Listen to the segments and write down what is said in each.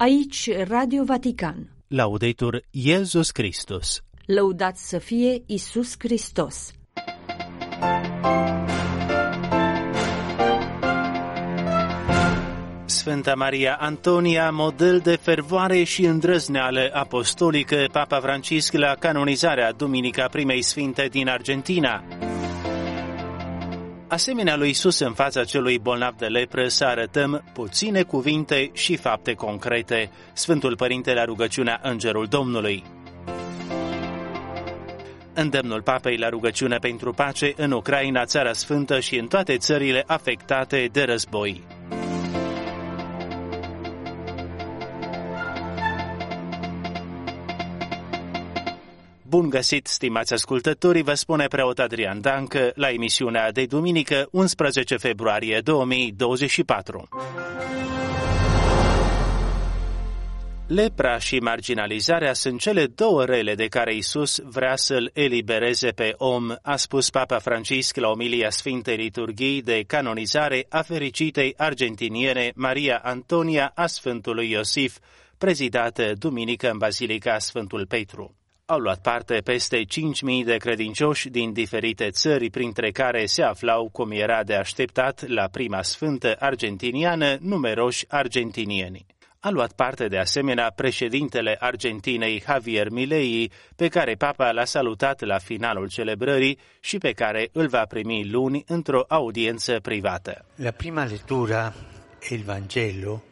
Aici, Radio Vatican. Laudetur Iesus Christus. Lăudat să fie Iisus Hristos. Sfânta Maria Antonia, model de fervoare și îndrăzneală apostolică, Papa Francisc la canonizarea Duminica Primei Sfinte din Argentina. Asemenea lui Iisus în fața celui bolnav de lepră, să arătăm puține cuvinte și fapte concrete. Sfântul Părinte la rugăciunea Îngerul Domnului. Îndemnul Papei la rugăciune pentru pace în Ucraina, Țara Sfântă și în toate țările afectate de război. Bun găsit, stimați ascultători, vă spune preot Adrian Dancă la emisiunea de duminică, 11 februarie 2024. Lepra și marginalizarea sunt cele două rele de care Iisus vrea să-l elibereze pe om, a spus Papa Francisc la omilia Sfintei Liturghii de canonizare a fericitei argentiniene Maria Antonia a Sfântului Iosif, prezidată duminică în Bazilica Sfântul Petru. Au luat parte peste 5.000 de credincioși din diferite țări, printre care se aflau, cum era de așteptat, la prima sfântă argentiniană, numeroși argentinieni. A luat parte de asemenea președintele Argentinei, Javier Milei, pe care Papa l-a salutat la finalul celebrării și pe care îl va primi luni într-o audiență privată. La prima lettura, el Vangelo,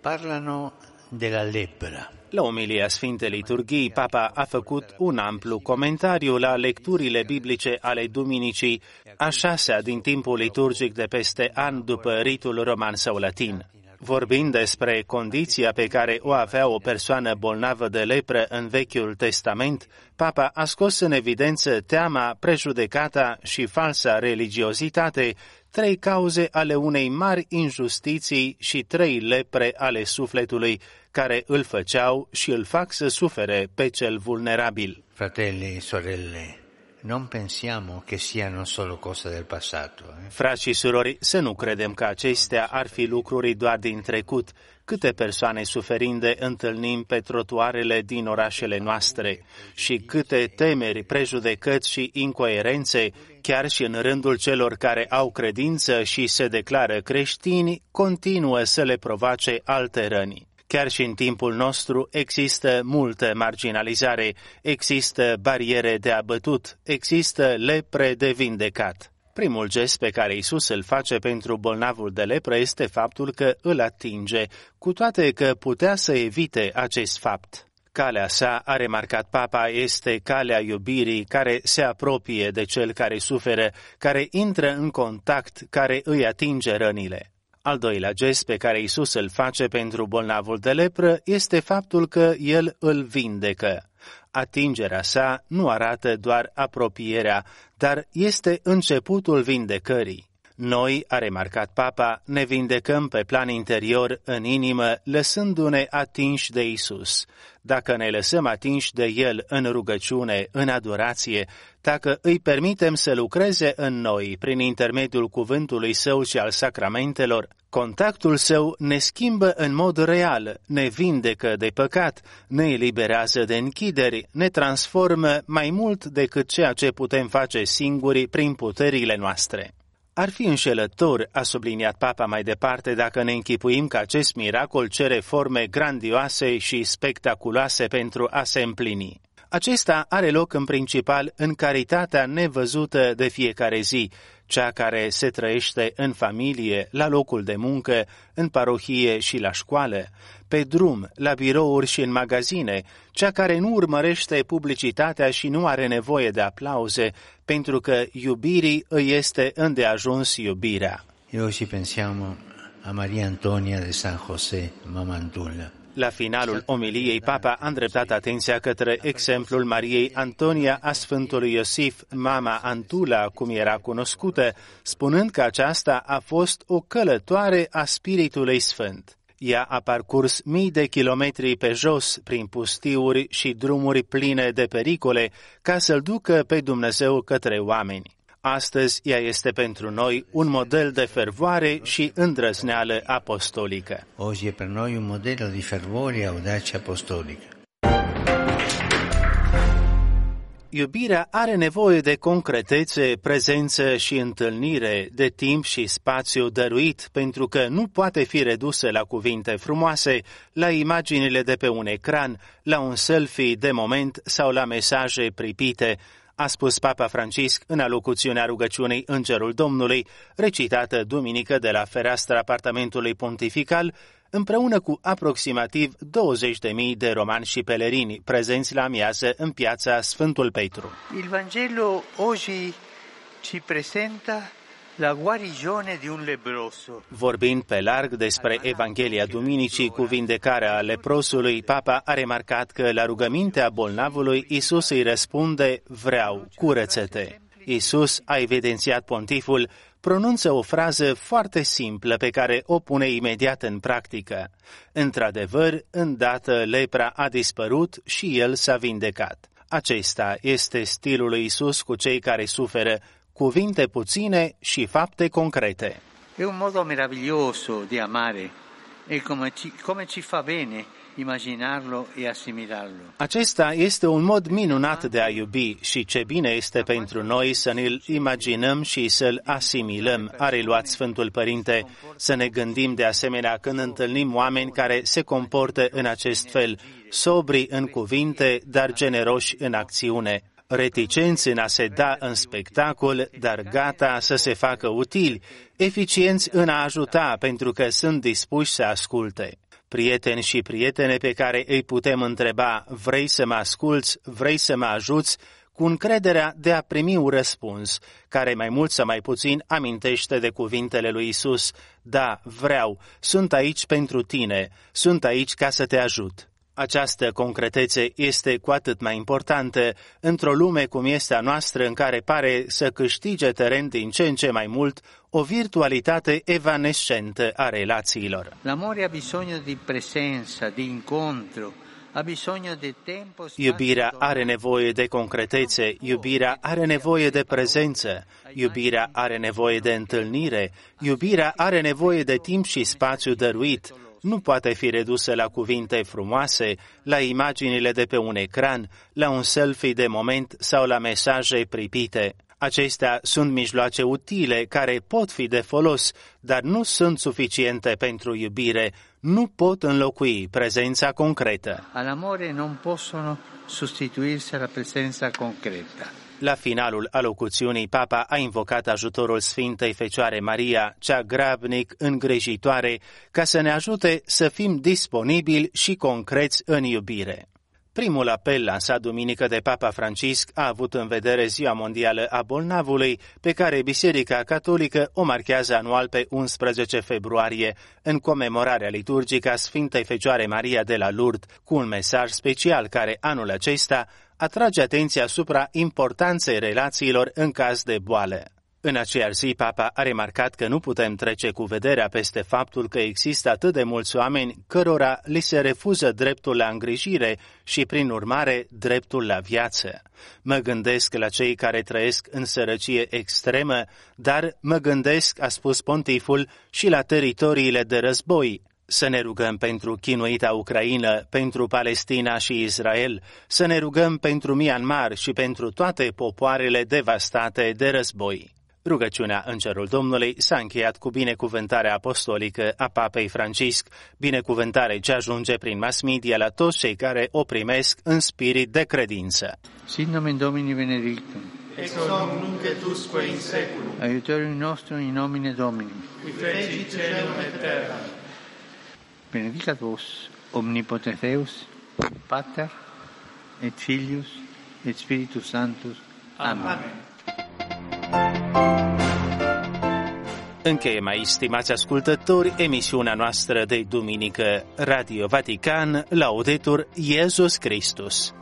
parlano de la lepra. La omilia Sfintei Liturghii, Papa a făcut un amplu comentariu la lecturile biblice ale Duminicii, a șasea din timpul liturgic de peste an după ritul roman sau latin. Vorbind despre condiția pe care o avea o persoană bolnavă de lepră în Vechiul Testament, Papa a scos în evidență teama, prejudecata și falsa religiozitate, trei cauze ale unei mari injustiții și trei lepre ale sufletului, care îl făceau și îl fac să sufere pe cel vulnerabil. Fratelli, sorelle, non pensiamo che siano solo cose del passato. Frați și surori, să nu credem că acestea ar fi lucruri doar din trecut. Câte persoane suferinde întâlnim pe trotuarele din orașele noastre și câte temeri, prejudecăți și incoerențe, chiar și în rândul celor care au credință și se declară creștini, continuă să le provoace alte răni. Chiar și în timpul nostru există multă marginalizare, există bariere de abătut, există lepre de vindecat. Primul gest pe care Iisus îl face pentru bolnavul de lepră este faptul că îl atinge, cu toate că putea să evite acest fapt. Calea sa, a remarcat Papa, este calea iubirii care se apropie de cel care suferă, care intră în contact, care îi atinge rănile. Al doilea gest pe care Iisus îl face pentru bolnavul de lepră este faptul că el îl vindecă. Atingerea sa nu arată doar apropierea, dar este începutul vindecării. Noi, a remarcat Papa, ne vindecăm pe plan interior, în inimă, lăsându-ne atinși de Iisus. Dacă ne lăsăm atinși de El în rugăciune, în adorație, dacă îi permitem să lucreze în noi prin intermediul cuvântului Său și al sacramentelor, contactul Său ne schimbă în mod real, ne vindecă de păcat, ne eliberează de închideri, ne transformă mai mult decât ceea ce putem face singuri prin puterile noastre. Ar fi înșelător, a subliniat Papa mai departe, dacă ne închipuim că acest miracol cere forme grandioase și spectaculoase pentru a se împlini. Acesta are loc în principal în caritatea nevăzută de fiecare zi, cea care se trăiește în familie, la locul de muncă, în parohie și la școală, pe drum, la birouri și în magazine, cea care nu urmărește publicitatea și nu are nevoie de aplauze, pentru că iubirii îi este îndeajuns iubirea. Eu și pensiamo a Maria Antonia de San José, mama Antula. La finalul omiliei, Papa a îndreptat atenția către exemplul Mariei Antonia a Sfântului Iosif, mama Antula, cum era cunoscută, spunând că aceasta a fost o călătoare a Spiritului Sfânt. Ea a parcurs mii de kilometri pe jos, prin pustiuri și drumuri pline de pericole, ca să-L ducă pe Dumnezeu către oameni. Astăzi ea este pentru noi un model de fervoare și îndrăzneală apostolică. Oggi è per noi un modello di fervore e audacia apostolica. Iubirea are nevoie de concretețe, prezență și întâlnire, de timp și spațiu dăruit, pentru că nu poate fi redusă la cuvinte frumoase, la imaginile de pe un ecran, la un selfie de moment sau la mesaje pripite, a spus Papa Francisc în alocuțiunea rugăciunii Îngerul Domnului, recitată duminică de la fereastra apartamentului pontifical, împreună cu aproximativ 20.000 de romani și pelerini prezenți la amiază în piața Sfântul Petru. Evanghelul oggi ci presenta la guarigione di un leproso. Vorbind pe larg despre Evanghelia Duminicii cu vindecarea leprosului, Papa a remarcat că la rugămintea bolnavului Iisus îi răspunde: vreau, curăță-te. Iisus, a evidențiat pontiful, pronunță o frază foarte simplă pe care o pune imediat în practică. Într-adevăr, îndată lepra a dispărut și el s-a vindecat. Acesta este stilul lui Iisus cu cei care suferă, cuvinte puține și fapte concrete. E un modo meraviglioso de amare, e come ci fa bene immaginarlo e assimilarlo. Acesta este un mod minunat de a iubi și ce bine este pentru noi să ne-l imaginăm și să-l asimilăm, a reluat Sfântul Părinte. Să ne gândim de asemenea când întâlnim oameni care se comportă în acest fel, sobri în cuvinte, dar generoși în acțiune. Reticenți în a se da în spectacol, dar gata să se facă utili, eficienți în a ajuta pentru că sunt dispuși să asculte. Prieteni și prietene pe care îi putem întreba: vrei să mă asculți, vrei să mă ajuți, cu încrederea de a primi un răspuns, care mai mult sau mai puțin amintește de cuvintele lui Iisus: da, vreau, sunt aici pentru tine, sunt aici ca să te ajut. Această concretețe este cu atât mai importantă într-o lume cum este a noastră, în care pare să câștige teren din ce în ce mai mult o virtualitate evanescentă a relațiilor. L'amore ha bisogno di presenza, di incontro. Iubirea are nevoie de concretețe, iubirea are nevoie de prezență, iubirea are nevoie de întâlnire, iubirea are nevoie de timp și spațiu dăruit. Nu poate fi redusă la cuvinte frumoase, la imaginile de pe un ecran, la un selfie de moment sau la mesaje pripite. Acestea sunt mijloace utile care pot fi de folos, dar nu sunt suficiente pentru iubire, nu pot înlocui prezența concretă. All'amore non possono sostituirsi alla presenza concreta. La finalul alocuțiunii, Papa a invocat ajutorul Sfintei Fecioare Maria, cea grabnic îngrijitoare, ca să ne ajute să fim disponibili și concreți în iubire. Primul apel lansat duminică de Papa Francisc a avut în vedere Ziua Mondială a Bolnavului, pe care Biserica Catolică o marchează anual pe 11 februarie, în comemorarea liturgică a Sfintei Fecioare Maria de la Lourdes, cu un mesaj special care anul acesta atrage atenția asupra importanței relațiilor în caz de boală. În aceeași zi, Papa a remarcat că nu putem trece cu vederea peste faptul că există atât de mulți oameni cărora li se refuză dreptul la îngrijire și, prin urmare, dreptul la viață. Mă gândesc la cei care trăiesc în sărăcie extremă, dar mă gândesc, a spus pontiful, și la teritoriile de război. Să ne rugăm pentru chinuita Ucraina, pentru Palestina și Israel, să ne rugăm pentru Myanmar și pentru toate popoarele devastate de război. Rugăciunea Îngerul Domnului s-a încheiat cu binecuvântarea apostolică a Papei Francisc, binecuvântare ce ajunge prin mass media la toți cei care o primesc în spirit de credință. Sit nomen Domini benedictum. Ex hoc nunc et usque in seculum. Aiutorium nostrum in nomine Domini. Qui feci celum et terra. Benedicat vos, omnipotens Deus, Pater, et Filius, et Spiritus Sanctus. Amen. Încheiem aici, stimați ascultători, emisiunea noastră de duminică. Radio Vatican, Laudetur Iesus Christus.